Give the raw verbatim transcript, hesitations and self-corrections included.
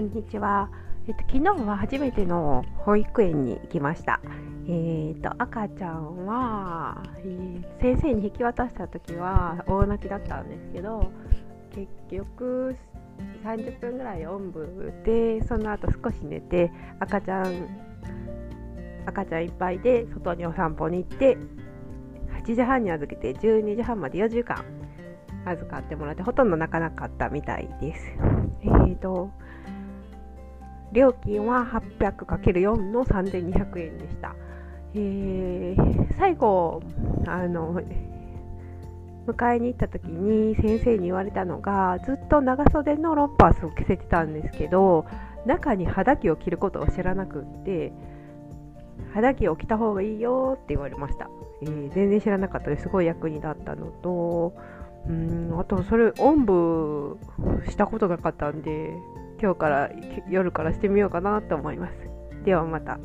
んにちは。えっと、昨日は初めての保育園に行きました。えっと、赤ちゃんは、えー、先生に引き渡した時は大泣きだったんですけど、結局さんじゅっぷんぐらいおんぶで、その後少し寝て、赤ちゃん赤ちゃんいっぱいで外にお散歩に行って、はちじはんに預けてじゅうにじはんまでよじかん預かってもらって、ほとんど泣かなかったみたいです。えーと料金は はっぴゃくかけるよん のさんぜんにひゃくえんでした。えー、最後あの迎えに行った時に先生に言われたのが、ずっと長袖のロンパースを着せてたんですけど、中に肌着を着ることを知らなくって、肌着を着た方がいいよって言われました。えー、全然知らなかったです。すごい役に立ったのと、うーんあとそれおんぶしたことなかったんで、今日から夜からしてみようかなと思います。ではまた。